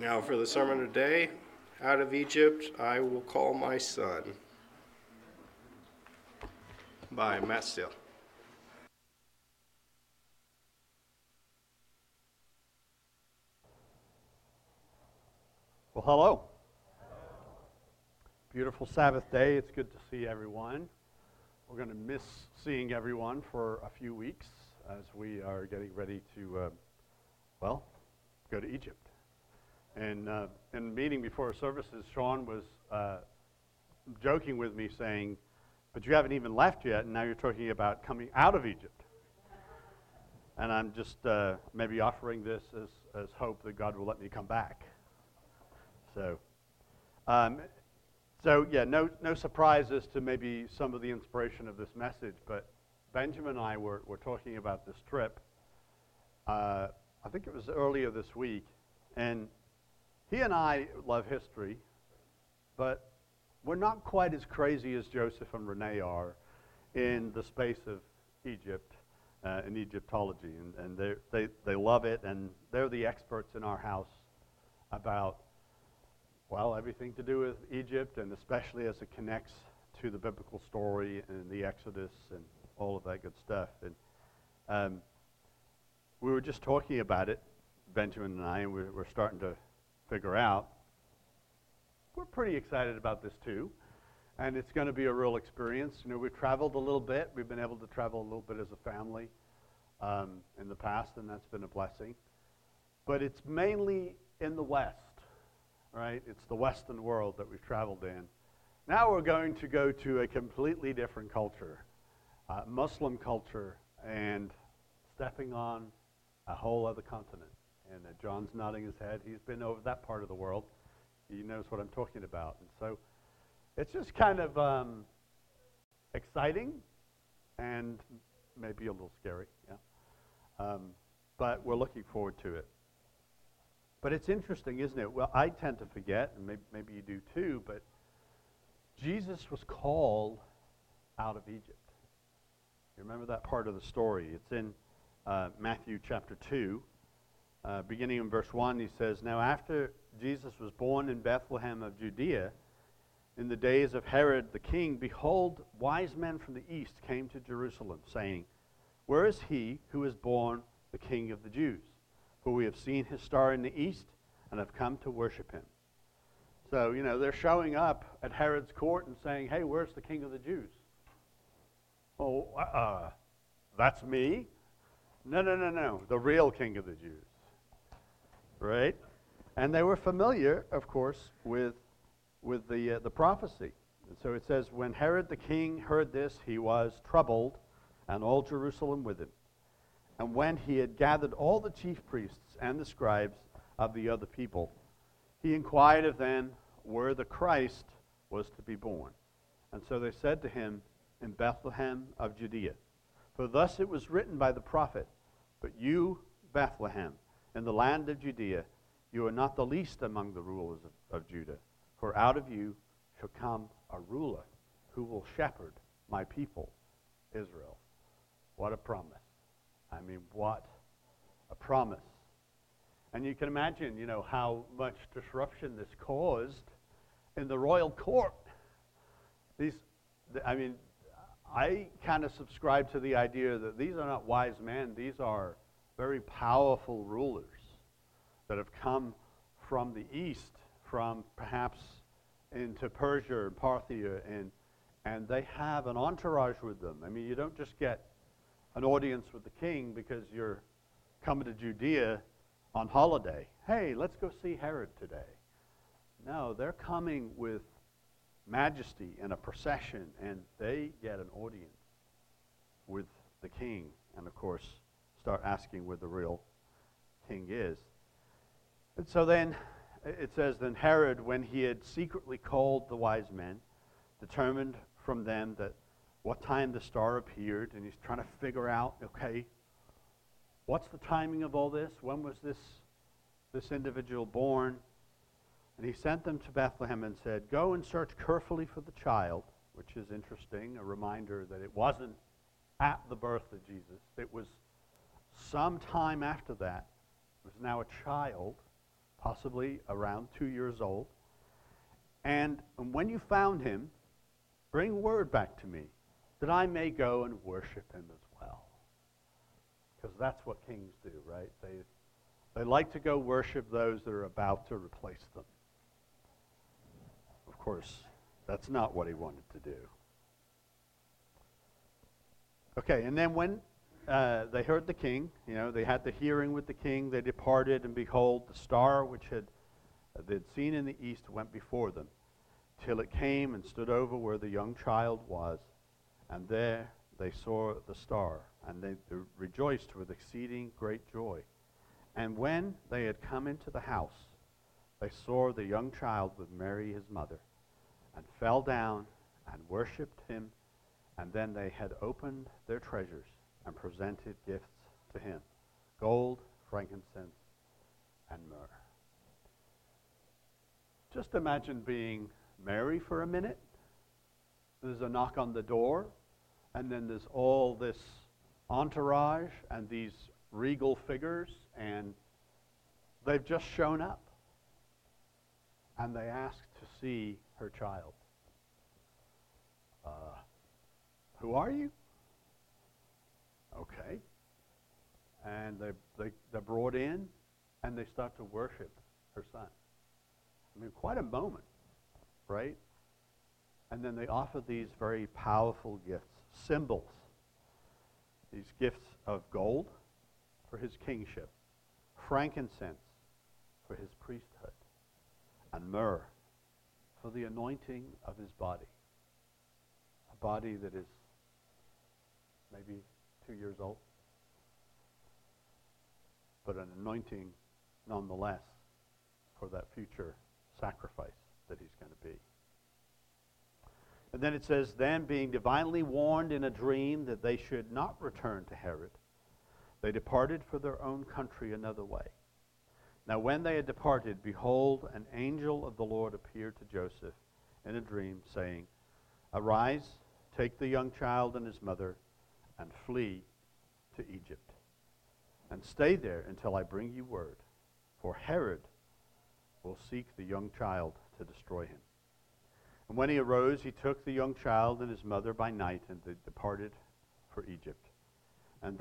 Now for the sermon today, Out of Egypt I Will Call My Son, by Matt Steel. Well, hello. Beautiful Sabbath day. It's good to see everyone. We're going to miss seeing everyone for a few weeks as we are getting ready to, go to Egypt. And in the meeting before services, Shawn was joking with me saying, but you haven't even left yet, and now you're talking about coming out of Egypt. And I'm just maybe offering this as hope that God will let me come back. So no surprises to maybe some of the inspiration of this message, but Benjamin and I were talking about this trip. I think it was earlier this week, and he and I love history, but we're not quite as crazy as Joseph and Renee are in the space of Egypt and Egyptology, and they love it, and they're the experts in our house about everything to do with Egypt, and especially as it connects to the biblical story and the Exodus and all of that good stuff. And we were just talking about it, Benjamin and I, and we're starting to figure out we're pretty excited about this too, and it's going to be a real experience. You know, we've traveled a little bit. We've been able to travel a little bit as a family in the past, and that's been a blessing. But it's mainly in the West. Right? It's the Western world that we've traveled in. Now we're going to go to a completely different culture, Muslim culture, and stepping on a whole other continent. And John's nodding his head. He's been over that part of the world. He knows what I'm talking about. And so it's just kind of exciting and maybe a little scary. Yeah. But we're looking forward to it. But it's interesting, isn't it? Well, I tend to forget, and maybe you do too, but Jesus was called out of Egypt. You remember that part of the story? It's in Matthew chapter 2, beginning in verse 1. He says, Now after Jesus was born in Bethlehem of Judea, in the days of Herod the king, behold, wise men from the east came to Jerusalem, saying, Where is he who is born the King of the Jews? For we have seen his star in the east and have come to worship him. So, you know, they're showing up at Herod's court and saying, hey, where's the King of the Jews? Oh, that's me? No, the real King of the Jews. Right? And they were familiar, of course, with the prophecy. And so it says, When Herod the king heard this, he was troubled, and all Jerusalem with him. And when he had gathered all the chief priests and the scribes of the other people, he inquired of them where the Christ was to be born. And so they said to him, In Bethlehem of Judea. For thus it was written by the prophet, But you, Bethlehem, in the land of Judea, you are not the least among the rulers of Judah. For out of you shall come a ruler who will shepherd my people, Israel. What a promise. I mean, what a promise. And you can imagine, you know, how much disruption this caused in the royal court. I kind of subscribe to the idea that these are not wise men. These are very powerful rulers that have come from the east, from perhaps into Persia and Parthia, and they have an entourage with them. I mean, you don't just get an audience with the king because you're coming to Judea on holiday. Hey, let's go see Herod today. No, they're coming with majesty and a procession, and they get an audience with the king, and of course start asking where the real king is. And so then it says, Then Herod, when he had secretly called the wise men, determined from them that what time the star appeared, and he's trying to figure out, okay, what's the timing of all this? When was this individual born? And he sent them to Bethlehem and said, Go and search carefully for the child, which is interesting, a reminder that it wasn't at the birth of Jesus. It was some time after that. It was now a child possibly around 2 years old. And when you found him, bring word back to me that I may go and worship him as well. Because that's what kings do, right? They like to go worship those that are about to replace them. Of course, that's not what he wanted to do. Okay, and then when they heard the king, you know, they had the hearing with the king, they departed, and behold, the star which they'd seen in the east went before them, till it came and stood over where the young child was, and there they saw the star, and they rejoiced with exceeding great joy. And when they had come into the house, they saw the young child with Mary his mother, and fell down and worshipped him, and then they had opened their treasures and presented gifts to him, gold, frankincense, and myrrh. Just imagine being Mary for a minute. There's a knock on the door, and then there's all this entourage and these regal figures, and they've just shown up, and they ask to see her child. Who are you? Okay. And they're brought in, and they start to worship her son. I mean, quite a moment, right? And then they offer these very powerful gifts, symbols. These gifts of gold for his kingship, frankincense for his priesthood, and myrrh for the anointing of his body. A body that is maybe 2 years old, but an anointing nonetheless for that future sacrifice that he's going to be. And then it says, then being divinely warned in a dream that they should not return to Herod, they departed for their own country another way. Now when they had departed, behold, an angel of the Lord appeared to Joseph in a dream, saying, Arise, take the young child and his mother, and flee to Egypt, and stay there until I bring you word, for Herod will seek the young child to destroy him. And when he arose, he took the young child and his mother by night, and they departed for Egypt, and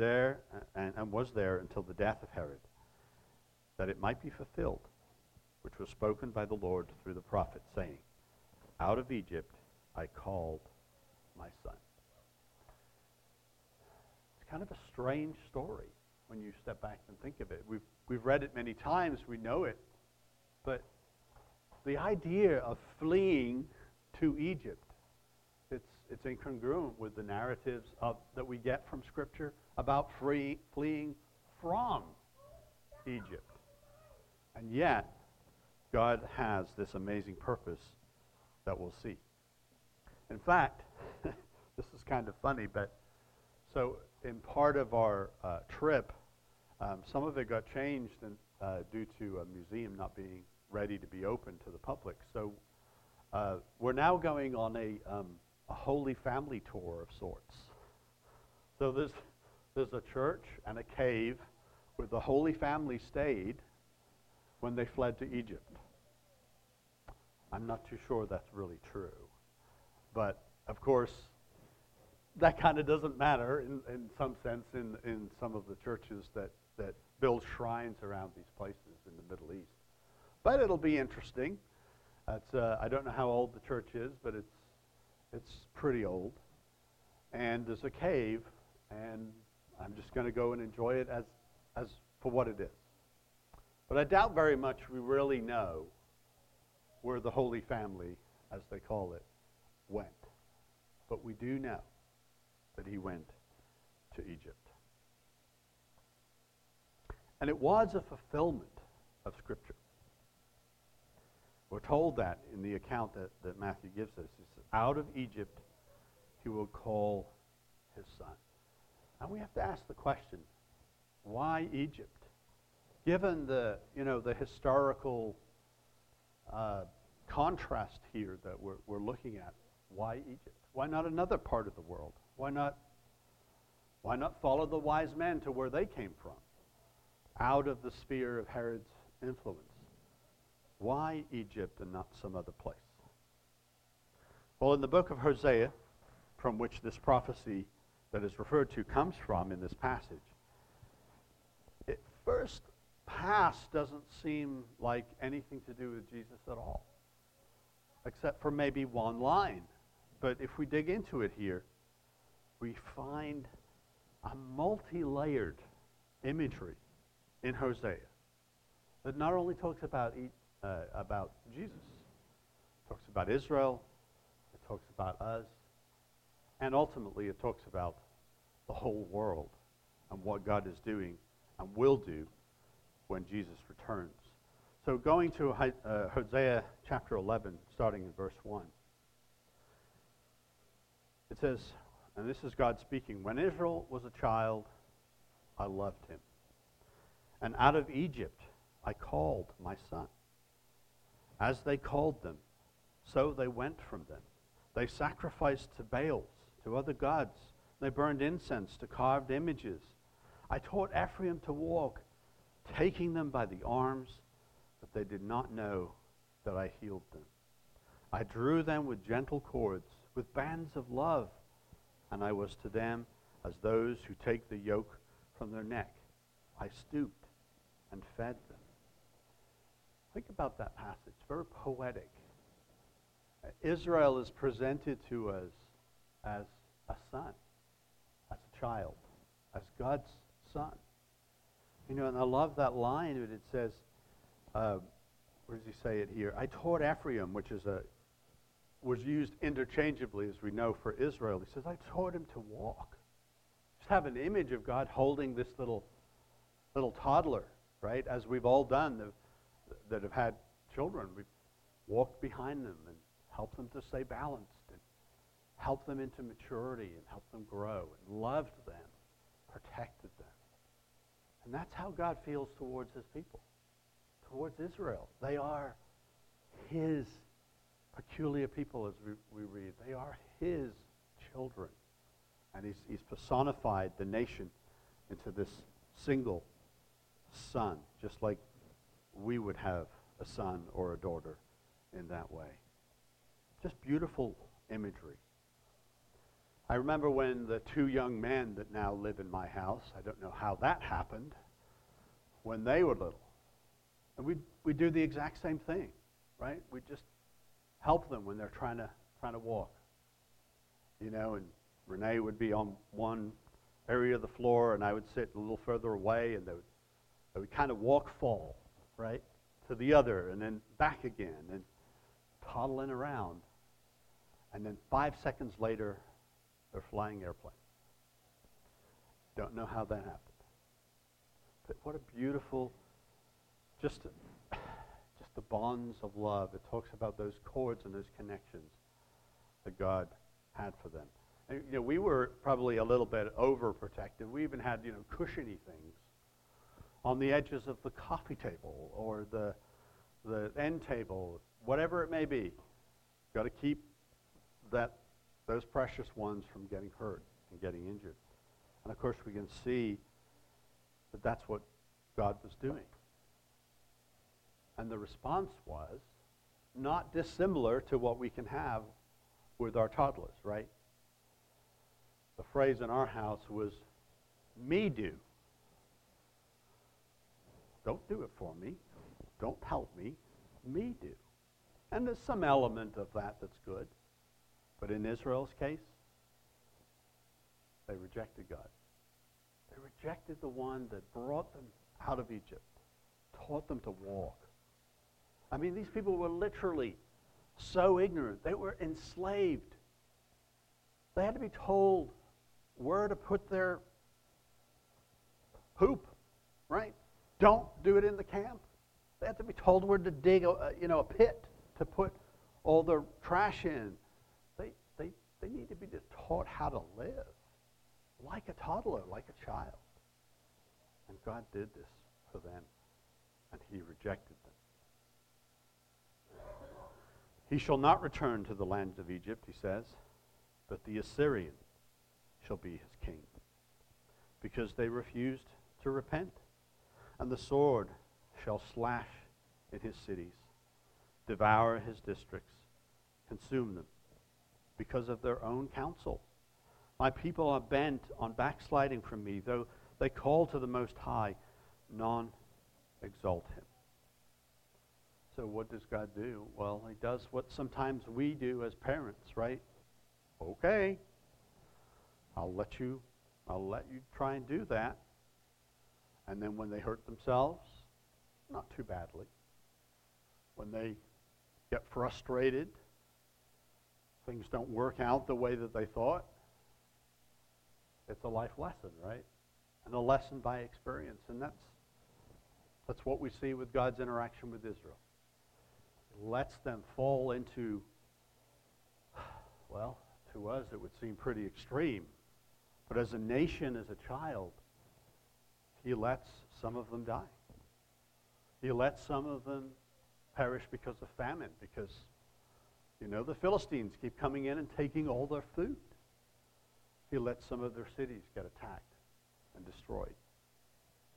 was there until the death of Herod, that it might be fulfilled, which was spoken by the Lord through the prophet, saying, Out of Egypt I called my son. It's kind of a strange story when you step back and think of it. We've read it many times, we know it, but the idea of fleeing to Egypt, it's incongruent with the narratives that we get from Scripture about fleeing from Egypt. And yet, God has this amazing purpose that we'll see. In fact, this is kind of funny, but so in part of our trip, some of it got changed due to a museum not being ready to be open to the public. So we're now going on a Holy Family tour of sorts. So there's a church and a cave where the Holy Family stayed when they fled to Egypt. I'm not too sure that's really true. But, of course, that kind of doesn't matter in some sense in some of the churches that build shrines around these places in the Middle East. But it'll be interesting. It's, I don't know how old the church is, but it's pretty old. And there's a cave, and I'm just going to go and enjoy it as for what it is. But I doubt very much we really know where the Holy Family, as they call it, went. But we do know that he went to Egypt. And it was a fulfillment of Scripture. We're told that in the account that Matthew gives us. He says, out of Egypt he will call his son. And we have to ask the question, why Egypt? Given the historical contrast here that we're looking at, why Egypt? Why not another part of the world? Why not follow the wise men to where they came from, out of the sphere of Herod's influence? Why Egypt and not some other place? Well, in the book of Hosea, from which this prophecy that is referred to comes from in this passage, at first pass doesn't seem like anything to do with Jesus at all, except for maybe one line. But if we dig into it here, we find a multi-layered imagery in Hosea that not only talks about Jesus, it talks about Israel, it talks about us, and ultimately it talks about the whole world and what God is doing and will do when Jesus returns. So going to Hosea chapter 11, starting in verse 1, it says, and this is God speaking, "When Israel was a child, I loved him, and out of Egypt I called my son. As they called them, so they went from them. They sacrificed to Baals, to other gods. They burned incense to carved images. I taught Ephraim to walk, taking them by the arms, but they did not know that I healed them. I drew them with gentle cords, with bands of love, and I was to them as those who take the yoke from their neck. I stooped and fed them." Think about that passage. It's very poetic. Israel is presented to us as a son, as a child, as God's son. You know, and I love that line that it says, where does he say it here? I taught Ephraim, which is was used interchangeably, as we know, for Israel. He says, I taught him to walk. Just have an image of God holding this little toddler, right? As we've all done that have had children. We've walked behind them and helped them to stay balanced and helped them into maturity and helped them grow and loved them, protected them. And that's how God feels towards his people, towards Israel. They are his peculiar people, as we read. They are his children. And he's personified the nation into this single son, just like we would have a son or a daughter in that way. Just beautiful imagery. I remember when the two young men that now live in my house, I don't know how that happened, when they were little. And we do the exact same thing, right? We just help them when they're trying to walk. You know, and Renee would be on one area of the floor and I would sit a little further away, and they would kind of walk fall, right, to the other and then back again and toddling around. And then 5 seconds later, they're flying airplanes. Don't know how that happened. But what a beautiful, just the bonds of love. It talks about those cords and those connections that God had for them. And, you know, we were probably a little bit overprotective. We even had, you know, cushiony things on the edges of the coffee table or the end table, whatever it may be. Got to keep those precious ones from getting hurt and getting injured. And of course we can see that that's what God was doing. And the response was not dissimilar to what we can have with our toddlers, right? The phrase in our house was, "Me do." Don't do it for me. Don't help me. Me do. And there's some element of that that's good. But in Israel's case, they rejected God. They rejected the one that brought them out of Egypt, taught them to walk. I mean, these people were literally so ignorant. They were enslaved. They had to be told where to put their poop, right? Don't do it in the camp. They had to be told where to dig a pit to put all their trash in. They need to be taught how to live like a toddler, like a child. And God did this for them, and he rejected them. He shall not return to the land of Egypt, he says, but the Assyrian shall be his king, because they refused to repent. And the sword shall slash in his cities, devour his districts, consume them, because of their own counsel. My people are bent on backsliding from me, though they call to the Most High, none exalt him. So what does God do? Well, he does what sometimes we do as parents, right? Okay, I'll let you try and do that. And then when they hurt themselves, not too badly. When they get frustrated, things don't work out the way that they thought, it's a life lesson, right? And a lesson by experience. And that's what we see with God's interaction with Israel. It lets them fall into, well, to us it would seem pretty extreme. But as a nation, as a child, he lets some of them die. He lets some of them perish because of famine, because, you know, the Philistines keep coming in and taking all their food. He lets some of their cities get attacked and destroyed.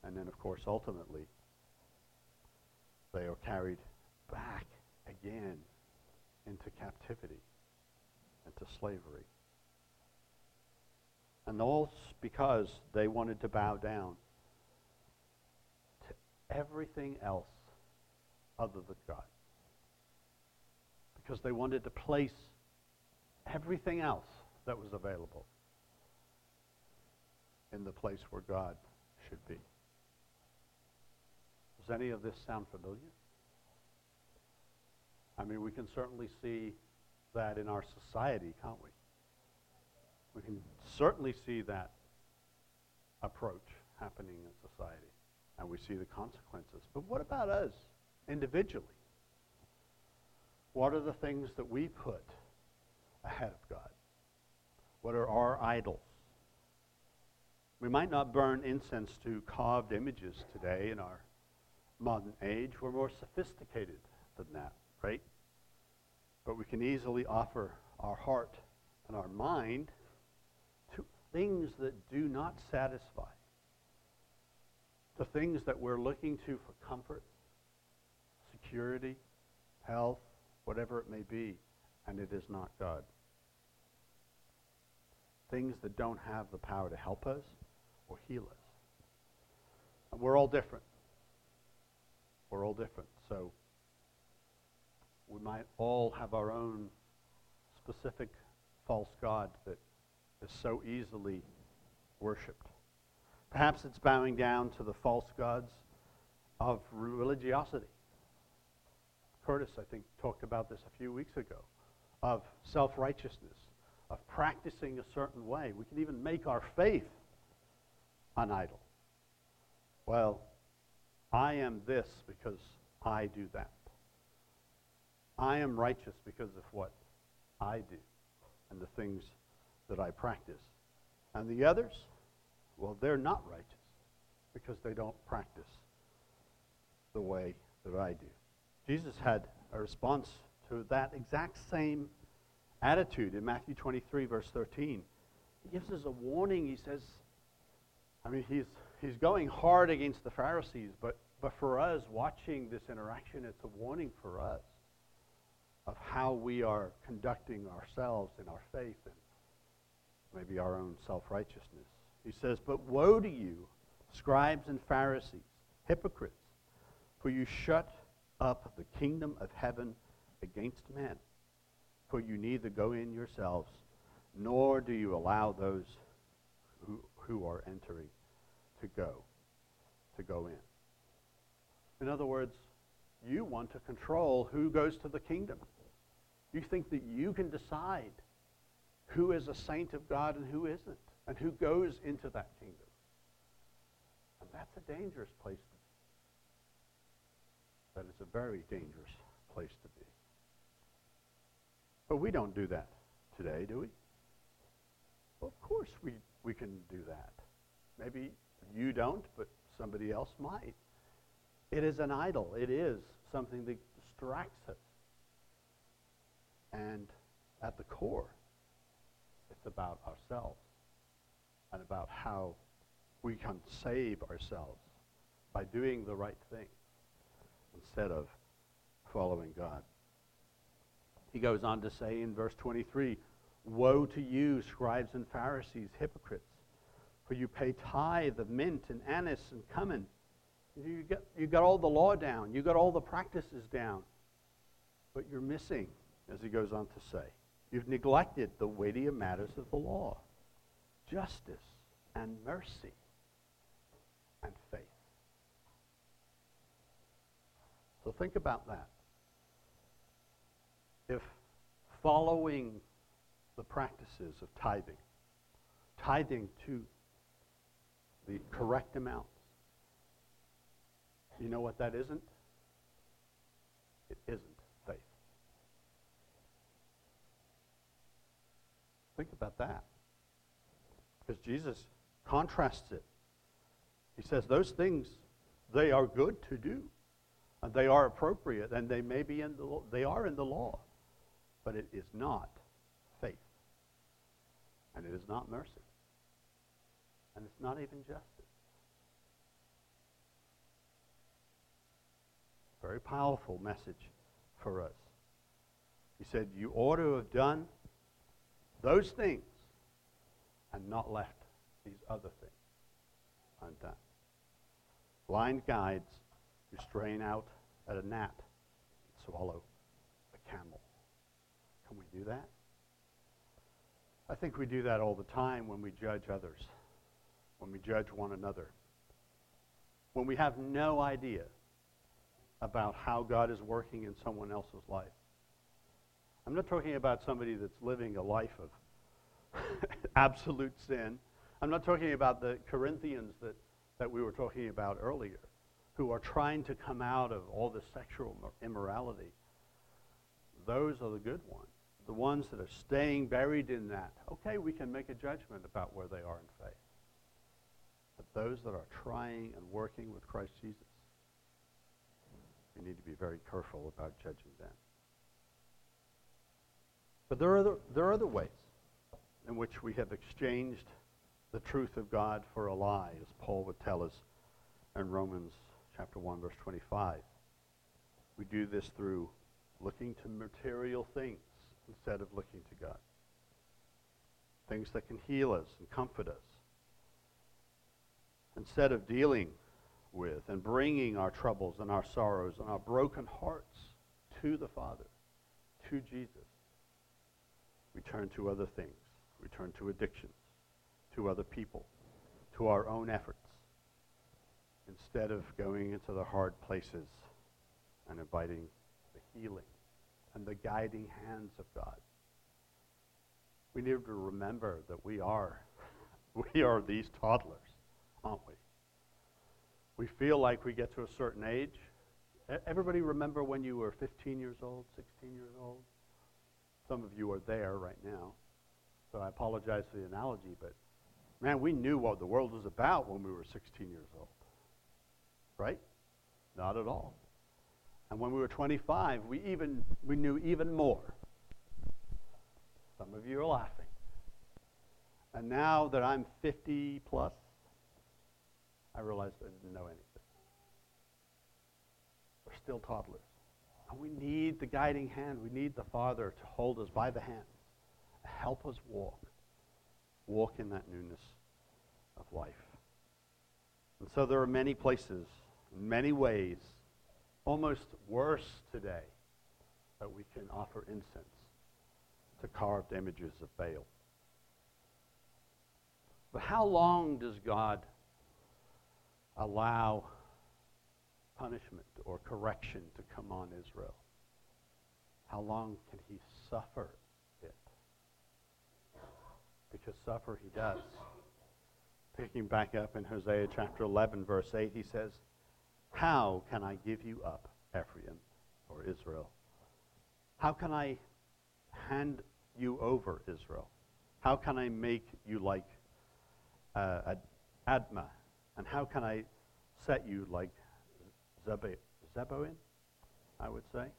And then, of course, ultimately, they are carried back again into captivity, into slavery. And all because they wanted to bow down to everything else other than God. Because they wanted to place everything else that was available in the place where God should be. Does any of this sound familiar? I mean, we can certainly see that in our society, can't we? We can certainly see that approach happening in society, and we see the consequences. But what about us individually? What are the things that we put ahead of God? What are our idols? We might not burn incense to carved images today in our modern age. We're more sophisticated than that, right? But we can easily offer our heart and our mind to things that do not satisfy, to things that we're looking to for comfort, security, health, whatever it may be, and it is not God. Things that don't have the power to help us or heal us. And we're all different. We're all different, so we might all have our own specific false god that is so easily worshipped. Perhaps it's bowing down to the false gods of religiosity. Curtis, I think, talked about this a few weeks ago, of self-righteousness, of practicing a certain way. We can even make our faith an idol. Well, I am this because I do that. I am righteous because of what I do and the things that I practice. And the others, well, they're not righteous because they don't practice the way that I do. Jesus had a response to that exact same attitude in Matthew 23, verse 13. He gives us a warning. He says, I mean, he's going hard against the Pharisees, but for us, watching this interaction, it's a warning for us of how we are conducting ourselves in our faith and maybe our own self-righteousness. He says, but woe to you, scribes and Pharisees, hypocrites, for you shut up the kingdom of heaven against men, for you neither go in yourselves, nor do you allow those who are entering to go in. In other words, you want to control who goes to the kingdom. You think that you can decide who is a saint of God and who isn't, and who goes into that kingdom. And that's a dangerous place to be. That is a very dangerous place to be. But we don't do that today, do we? Well, of course we can do that. Maybe you don't, but somebody else might. It is an idol. It is something that distracts us. And at the core, it's about ourselves and about how we can save ourselves by doing the right thing instead of following God. He goes on to say in verse 23, "Woe to you, scribes and Pharisees, hypocrites, for you pay tithe of mint and anise and cumin." You got all the law down. You got all the practices down. But you're missing, as he goes on to say, you've neglected the weightier matters of the law, justice and mercy and faith. So think about that. If following the practices of tithing to the correct amounts, you know what that isn't? It isn't faith. Think about that. Because Jesus contrasts it. He says those things, they are good to do, and they are appropriate, and they may be in the law, they are in the law, but it is not faith, and it is not mercy, and it's not even justice. Very powerful message for us. He said, you ought to have done those things and not left these other things undone. Blind guides who strain out at a gnat and swallow a camel. Can we do that? I think we do that all the time when we judge others, when we judge one another, when we have no idea about how God is working in someone else's life. I'm not talking about somebody that's living a life of absolute sin. I'm not talking about the Corinthians that we were talking about earlier, who are trying to come out of all the sexual immorality. Those are the good ones, the ones that are staying buried in that. Okay, we can make a judgment about where they are in faith. But those that are trying and working with Christ Jesus, we need to be very careful about judging them. But there are other ways in which we have exchanged the truth of God for a lie, as Paul would tell us in Romans chapter 1, verse 25. We do this through looking to material things instead of looking to God. Things that can heal us and comfort us. Instead of dealing with and bringing our troubles and our sorrows and our broken hearts to the Father, to Jesus, we turn to other things. We turn to addictions, to other people, to our own efforts, instead of going into the hard places and inviting the healing and the guiding hands of God. We need to remember that we are these toddlers, aren't we? We feel like we get to a certain age. Everybody remember when you were 15 years old, 16 years old? Some of you are there right now, so I apologize for the analogy, but man, we knew what the world was about when we were 16 years old. Right? Not at all. And when we were 25, we knew even more. Some of you are laughing. And now that I'm 50 plus, I realized I didn't know anything. We're still toddlers. And we need the guiding hand. We need the Father to hold us by the hand, help us walk in that newness of life. And so there are many places, many ways, almost worse today, that we can offer incense to carved images of Baal. But how long does God allow punishment or correction to come on Israel? How long can he suffer it? Because suffer he does. Picking back up in Hosea chapter 11, verse 8, he says, "How can I give you up, Ephraim," or Israel? "How can I hand you over, Israel? How can I make you like Adma? And how can I set you like Zeboim?" I would say.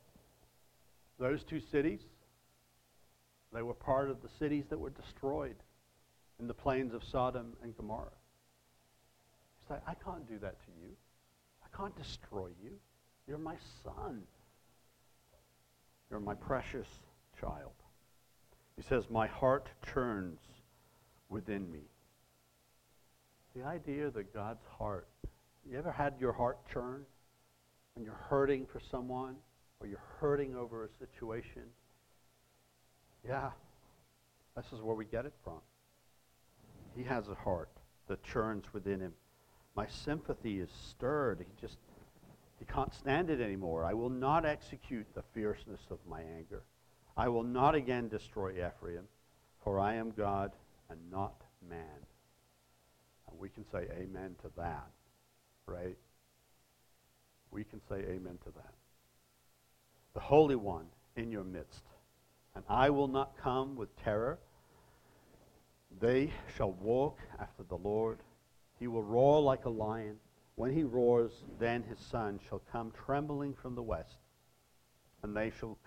Those two cities, they were part of the cities that were destroyed in the plains of Sodom and Gomorrah. He's like, I can't do that to you. I can't destroy you. You're my son. You're my precious child. He says, my heart churns within me. The idea that God's heart, you ever had your heart churn? When you're hurting for someone, or you're hurting over a situation? Yeah, this is where we get it from. He has a heart that churns within him. My sympathy is stirred. He can't stand it anymore. I will not execute the fierceness of my anger. I will not again destroy Ephraim, for I am God and not man. And we can say amen to that, right? We can say amen to that. The Holy One in your midst. And I will not come with terror. They shall walk after the Lord. He will roar like a lion. When he roars, then his son shall come trembling from the west, and they shall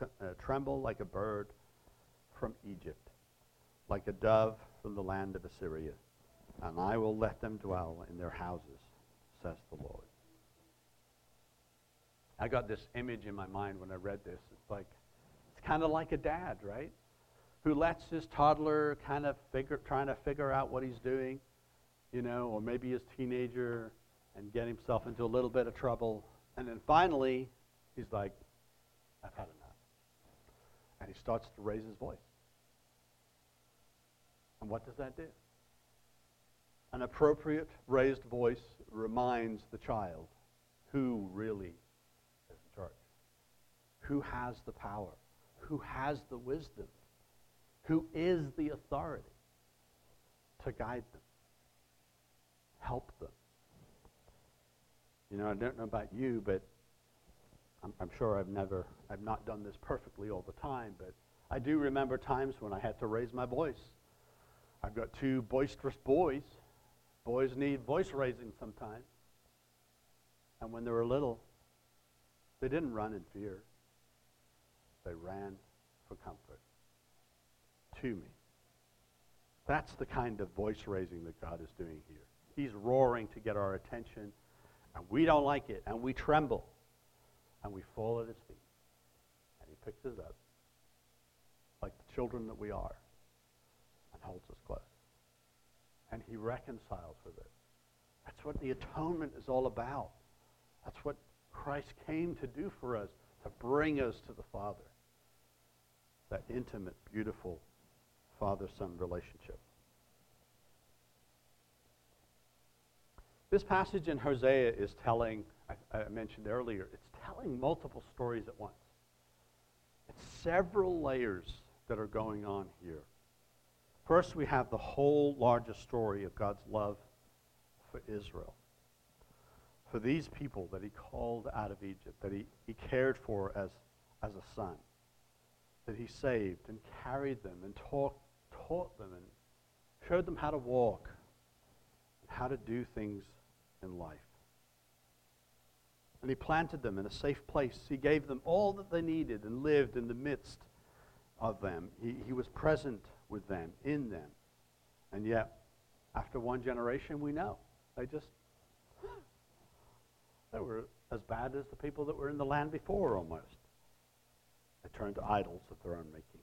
tremble like a bird from Egypt, like a dove from the land of Assyria. And I will let them dwell in their houses, says the Lord. I got this image in my mind when I read this. It's kind of like a dad, right? Who lets his toddler kind of trying to figure out what he's doing, you know, or maybe his teenager, and get himself into a little bit of trouble. And then finally, he's like, I've had enough. And he starts to raise his voice. And what does that do? An appropriate raised voice reminds the child who really is in charge, who has the power, who has the wisdom, who is the authority to guide them, help them. You know, I don't know about you, but I'm sure I've not done this perfectly all the time, but I do remember times when I had to raise my voice. I've got two boisterous boys. Boys need voice raising sometimes. And when they were little, they didn't run in fear. They ran for comfort to me. That's the kind of voice raising that God is doing here. He's roaring to get our attention. And we don't like it, and we tremble, and we fall at his feet. And he picks us up, like the children that we are, and holds us close. And he reconciles with us. That's what the atonement is all about. That's what Christ came to do for us, to bring us to the Father. That intimate, beautiful father-son relationship. This passage in Hosea is telling, I mentioned earlier, it's telling multiple stories at once. It's several layers that are going on here. First, we have the whole larger story of God's love for Israel, for these people that he called out of Egypt, that he cared for as a son, that he saved and carried them and taught them and showed them how to walk, how to do things in life. And he planted them in a safe place. He gave them all that they needed and lived in the midst of them. He was present with them, in them. And yet, after one generation, we know, they were as bad as the people that were in the land before almost. They turned to idols of their own making.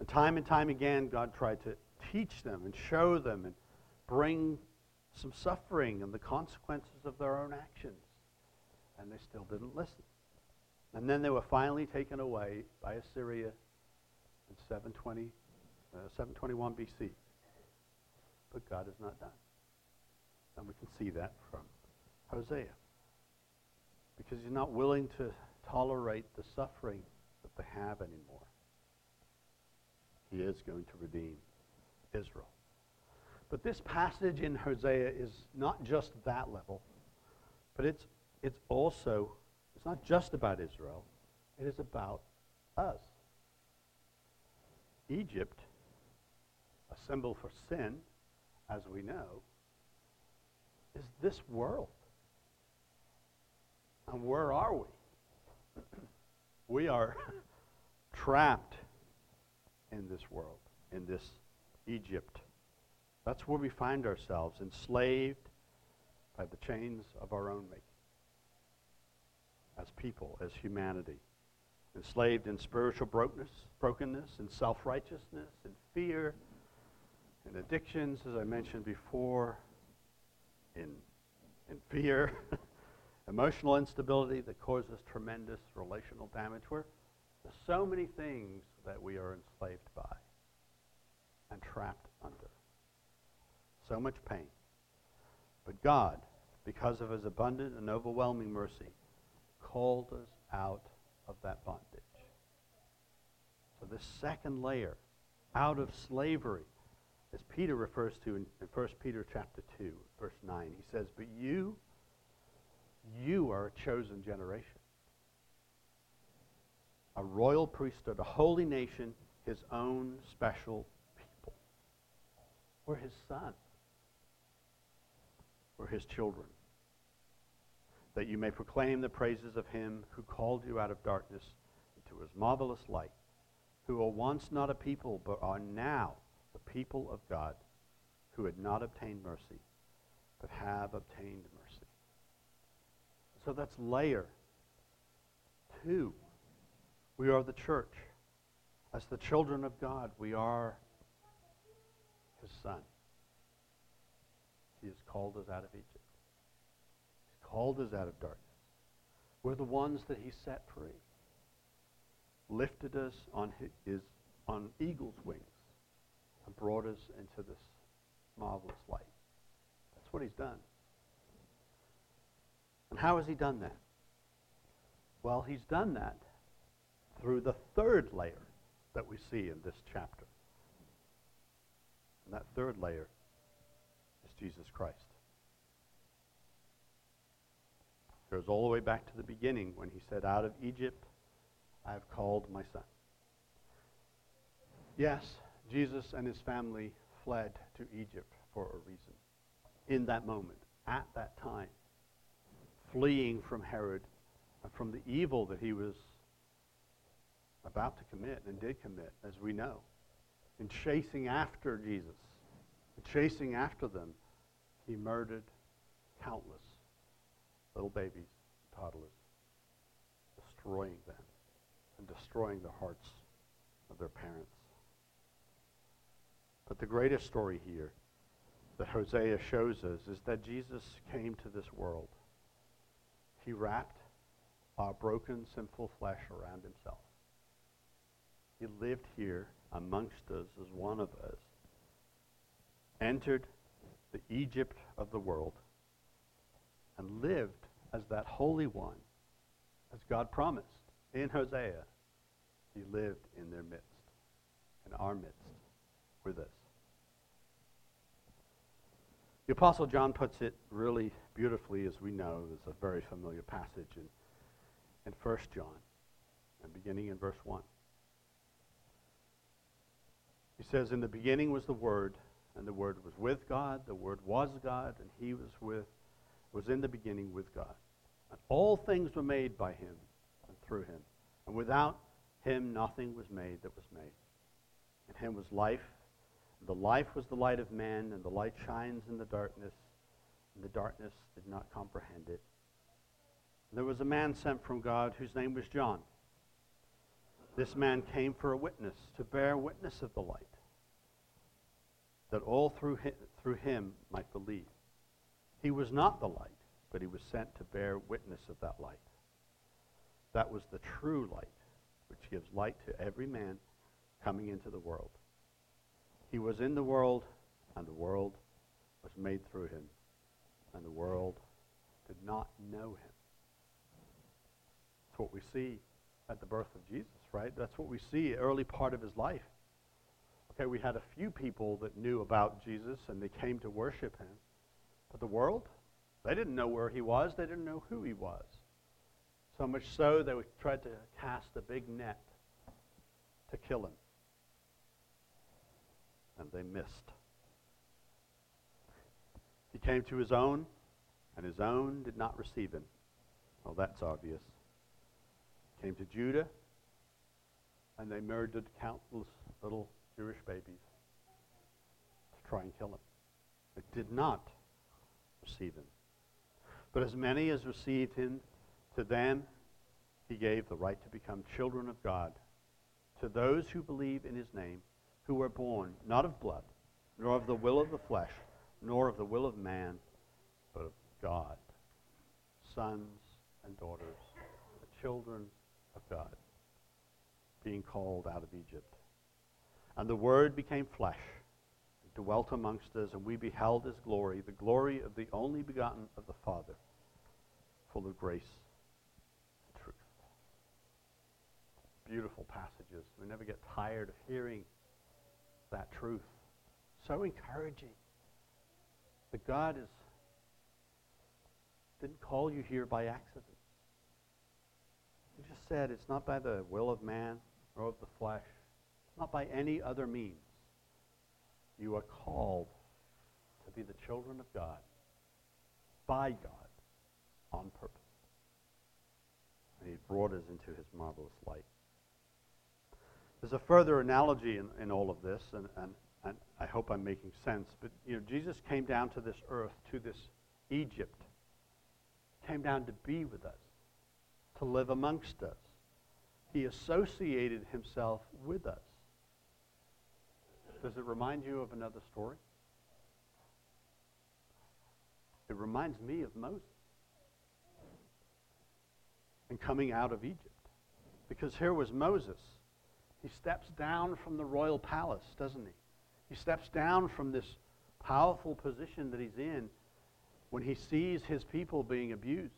And time again, God tried to teach them and show them and bring some suffering and the consequences of their own actions. And they still didn't listen. And then they were finally taken away by Assyria in 721 BC. But God is not done. And we can see that from Hosea. Because he's not willing to tolerate the suffering that they have anymore. He is going to redeem Israel. But this passage in Hosea is not just that level, but it's not just about Israel, it is about us. Egypt, a symbol for sin, as we know, is this world. And where are we? We are trapped in this world, in this Egypt. That's where we find ourselves, enslaved by the chains of our own making, as people, as humanity. enslaved in spiritual brokenness and self-righteousness and fear and addictions, as I mentioned before, in fear, emotional instability that causes tremendous relational damage. There's so many things that we are enslaved by and trapped under. So much pain. But God, because of his abundant and overwhelming mercy, called us out of that bondage. So this second layer, out of slavery, as Peter refers to in 1 Peter chapter 2, verse 9, he says, but you are a chosen generation, a royal priesthood, a holy nation, his own special people. We're his sons. We're his children. That you may proclaim the praises of him who called you out of darkness into his marvelous light, who were once not a people, but are now the people of God, who had not obtained mercy, but have obtained mercy. So that's layer two. We are the church. As the children of God, we are his son. He has called us out of Egypt. He's called us out of darkness. We're the ones that he set free, lifted us on eagle's wings, and brought us into this marvelous light. That's what he's done. And how has he done that? Well, he's done that through the third layer that we see in this chapter. And that third layer is Jesus Christ. It goes all the way back to the beginning when he said, out of Egypt I have called my son. Yes, Jesus and his family fled to Egypt for a reason. In that moment, at that time, fleeing from Herod and from the evil that he was about to commit and did commit, as we know, in chasing after Jesus, in chasing after them, he murdered countless little babies and toddlers, destroying them and destroying the hearts of their parents. But the greatest story here that Hosea shows us is that Jesus came to this world. He wrapped our broken, sinful flesh around himself. He lived here amongst us as one of us, entered the Egypt of the world, and lived as that Holy One, as God promised in Hosea. He lived in their midst, in our midst, with us. The Apostle John puts it really beautifully, as we know. There's a very familiar passage in 1 John, and beginning in verse 1. He says, in the beginning was the Word, and the Word was with God, the Word was God, and he was in the beginning with God. And all things were made by him and through him. And without him nothing was made that was made. In him was life. The life was the light of man, and the light shines in the darkness, and the darkness did not comprehend it. And there was a man sent from God whose name was John. This man came for a witness, to bear witness of the light, that all through him might believe. He was not the light, but he was sent to bear witness of that light. That was the true light, which gives light to every man coming into the world. He was in the world, and the world was made through him, and the world did not know him. That's what we see at the birth of Jesus, right? That's what we see, early part of his life. Okay, we had a few people that knew about Jesus, and they came to worship him. But the world, they didn't know where he was. They didn't know who he was. So much so, they tried to cast a big net to kill him. And they missed. He came to his own, and his own did not receive him. Well, that's obvious. Came to Judah, and they murdered countless little Jewish babies to try and kill him. They did not receive him. But as many as received him, to them He gave the right to become children of God to those who believe in his name, who were born not of blood, nor of the will of the flesh, nor of the will of man, but of God. Sons and daughters, the children of God, being called out of Egypt. And the Word became flesh, dwelt amongst us, and we beheld his glory, the glory of the only begotten of the Father, full of grace and truth. Beautiful passages. We never get tired of hearing that truth. So encouraging that God didn't call you here by accident. He just said it's not by the will of man or of the flesh, not by any other means. You are called to be the children of God, by God, on purpose. And he brought us into his marvelous light. There's a further analogy in all of this, and I hope I'm making sense, but Jesus came down to this earth, to this Egypt, came down to be with us, to live amongst us. He associated himself with us. Does it remind you of another story? It reminds me of Moses and coming out of Egypt. Because here was Moses. He steps down from the royal palace, doesn't he? He steps down from this powerful position that he's in when he sees his people being abused.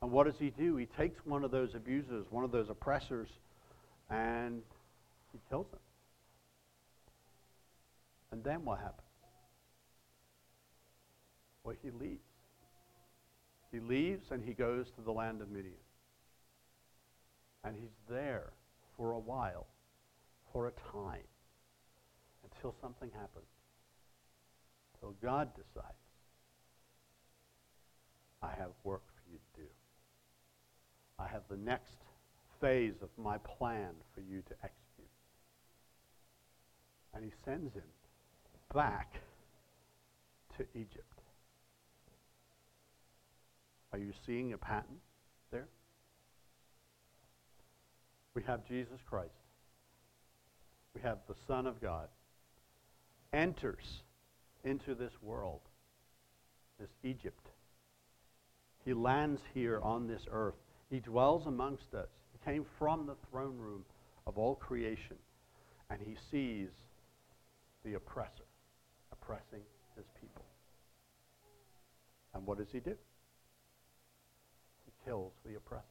And what does he do? He takes one of those abusers, one of those oppressors, and he kills them. And then what happens? Well, he leaves. He leaves and he goes to the land of Midian. And he's there for a while, for a time, until something happens. Until God decides, I have work for you to do. I have the next phase of my plan for you to execute. And he sends him back to Egypt. Are you seeing a pattern there? We have Jesus Christ. We have the Son of God enters into this world, this Egypt. He lands here on this earth. He dwells amongst us. He came from the throne room of all creation, and he sees the oppressor oppressing his people. And what does he do? He kills the oppressor.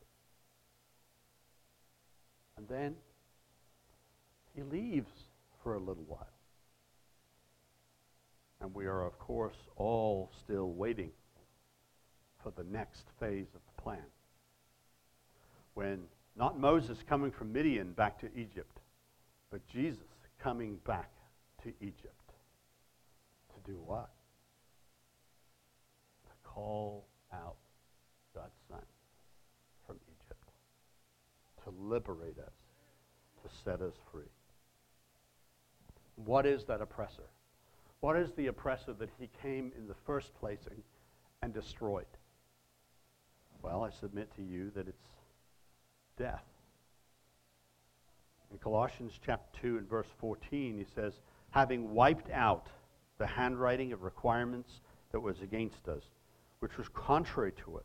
And then he leaves for a little while. And we are, of course, all still waiting for the next phase of the plan. When not Moses coming from Midian back to Egypt, but Jesus coming back to Egypt. To do what? To call out God's Son from Egypt. To liberate us. To set us free. What is that oppressor? What is the oppressor that he came in the first place and destroyed? Well, I submit to you that it's death. In Colossians chapter 2 and verse 14, he says, having wiped out the handwriting of requirements that was against us, which was contrary to us.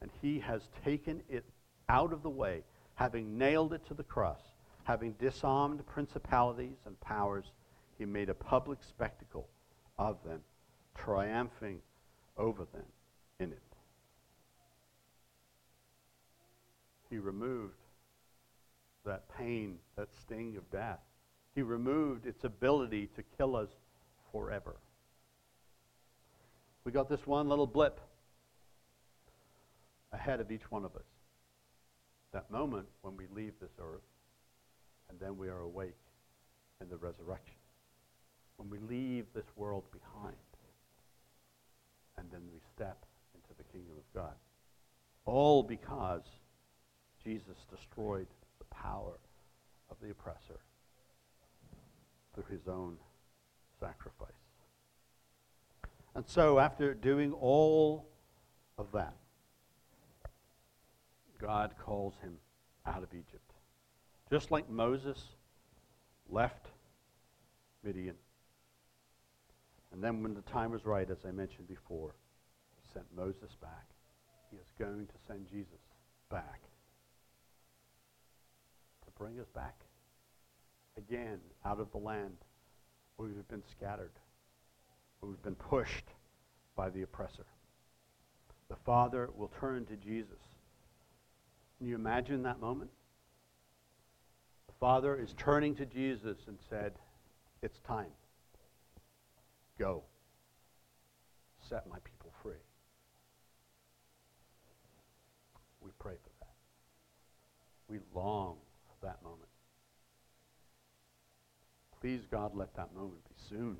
And he has taken it out of the way, having nailed it to the cross, having disarmed principalities and powers, he made a public spectacle of them, triumphing over them in it. He removed that pain, that sting of death. He removed its ability to kill us forever. We got this one little blip ahead of each one of us. That moment when we leave this earth, and then we are awake in the resurrection. When we leave this world behind, and then we step into the kingdom of God. All because Jesus destroyed the power of the oppressor through his own sacrifice. And so after doing all of that, God calls him out of Egypt. Just like Moses left Midian. And then when the time was right, as I mentioned before, he sent Moses back. He is going to send Jesus back to bring us back again out of the land where we've been scattered, where we've been pushed by the oppressor. The Father will turn to Jesus. Can you imagine that moment? The Father is turning to Jesus and said, "It's time. Go. Set my people free." We pray for that. We long for that moment. Please, God, let that moment be soon.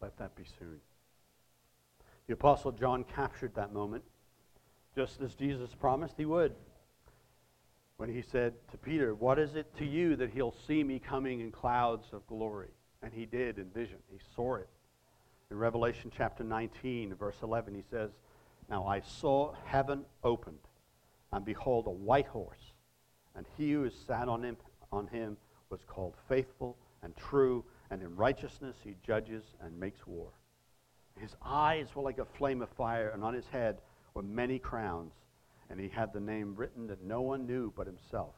Let that be soon. The Apostle John captured that moment, just as Jesus promised he would, when he said to Peter, "What is it to you that he'll see me coming in clouds of glory?" And he did in vision. He saw it. In Revelation chapter 19, verse 11, he says, "Now I saw heaven opened, and behold, a white horse, and he who is sat on him was called Faithful and True, and in righteousness he judges and makes war. His eyes were like a flame of fire, and on his head were many crowns, and he had the name written that no one knew but himself.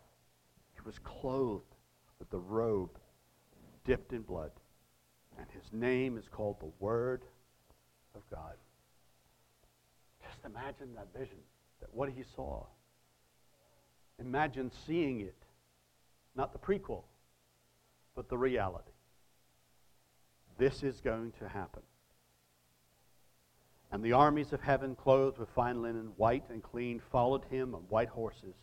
He was clothed with the robe dipped in blood, and his name is called the Word of God." Just imagine that vision, that what he saw. Imagine seeing it, not the prequel, but the reality. This is going to happen. "And the armies of heaven, clothed with fine linen, white and clean, followed him on white horses.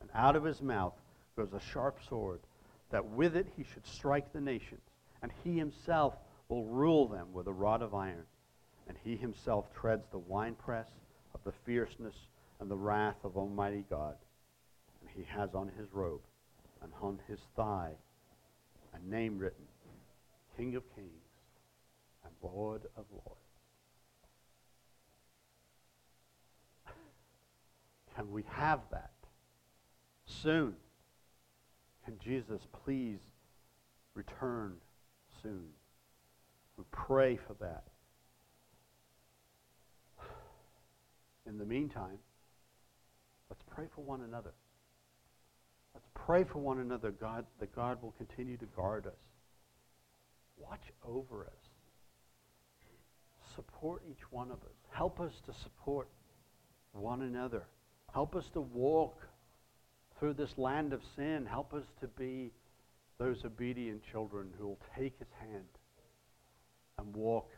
And out of his mouth goes a sharp sword, that with it he should strike the nations. And he himself will rule them with a rod of iron. And he himself treads the winepress of the fierceness and the wrath of Almighty God. And he has on his robe and on his thigh a name written, King of Kings and Lord of Lords." Can we have that soon? Can Jesus please return soon? We pray for that. In the meantime, let's pray for one another. Let's pray for one another, God, that God will continue to guard us. Watch over us. Support each one of us. Help us to support one another. Help us to walk through this land of sin. Help us to be those obedient children who will take his hand and walk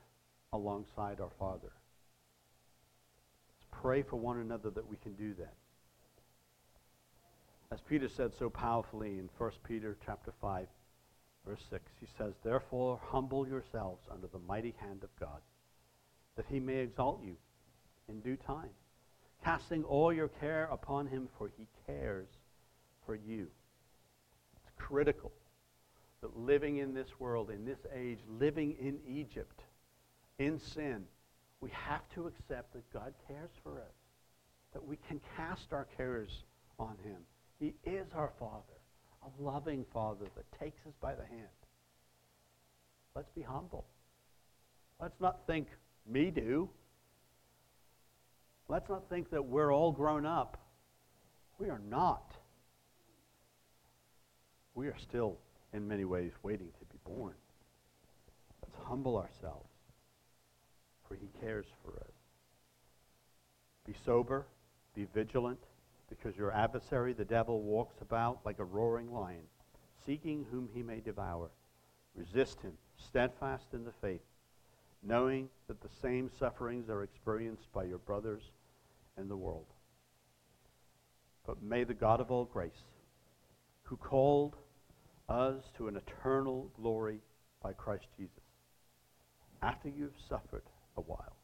alongside our Father. Let's pray for one another that we can do that. As Peter said so powerfully in 1 Peter chapter 5, verse 6, he says, "Therefore humble yourselves under the mighty hand of God, that he may exalt you in due time, casting all your care upon him, for he cares for you." It's critical that living in this world, in this age, living in Egypt, in sin, we have to accept that God cares for us, that we can cast our cares on him. He is our Father, a loving Father that takes us by the hand. Let's be humble. Let's not think, "Me do." Let's not think that we're all grown up. We are not. We are still, in many ways, waiting to be born. Let's humble ourselves, for he cares for us. Be sober, be vigilant, because your adversary, the devil, walks about like a roaring lion, seeking whom he may devour. Resist him, steadfast in the faith, knowing that the same sufferings are experienced by your brothers in the world. But may the God of all grace, who called us to an eternal glory by Christ Jesus, after you've suffered a while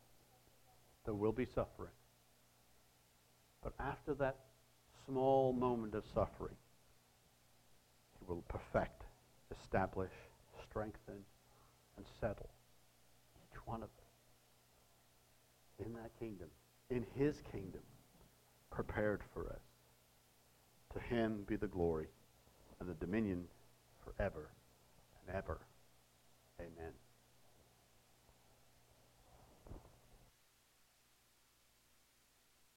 — there will be suffering, but after that small moment of suffering, he will perfect, establish, strengthen, and settle one of us in that kingdom, in his kingdom, prepared for us. To him be the glory and the dominion forever and ever. Amen.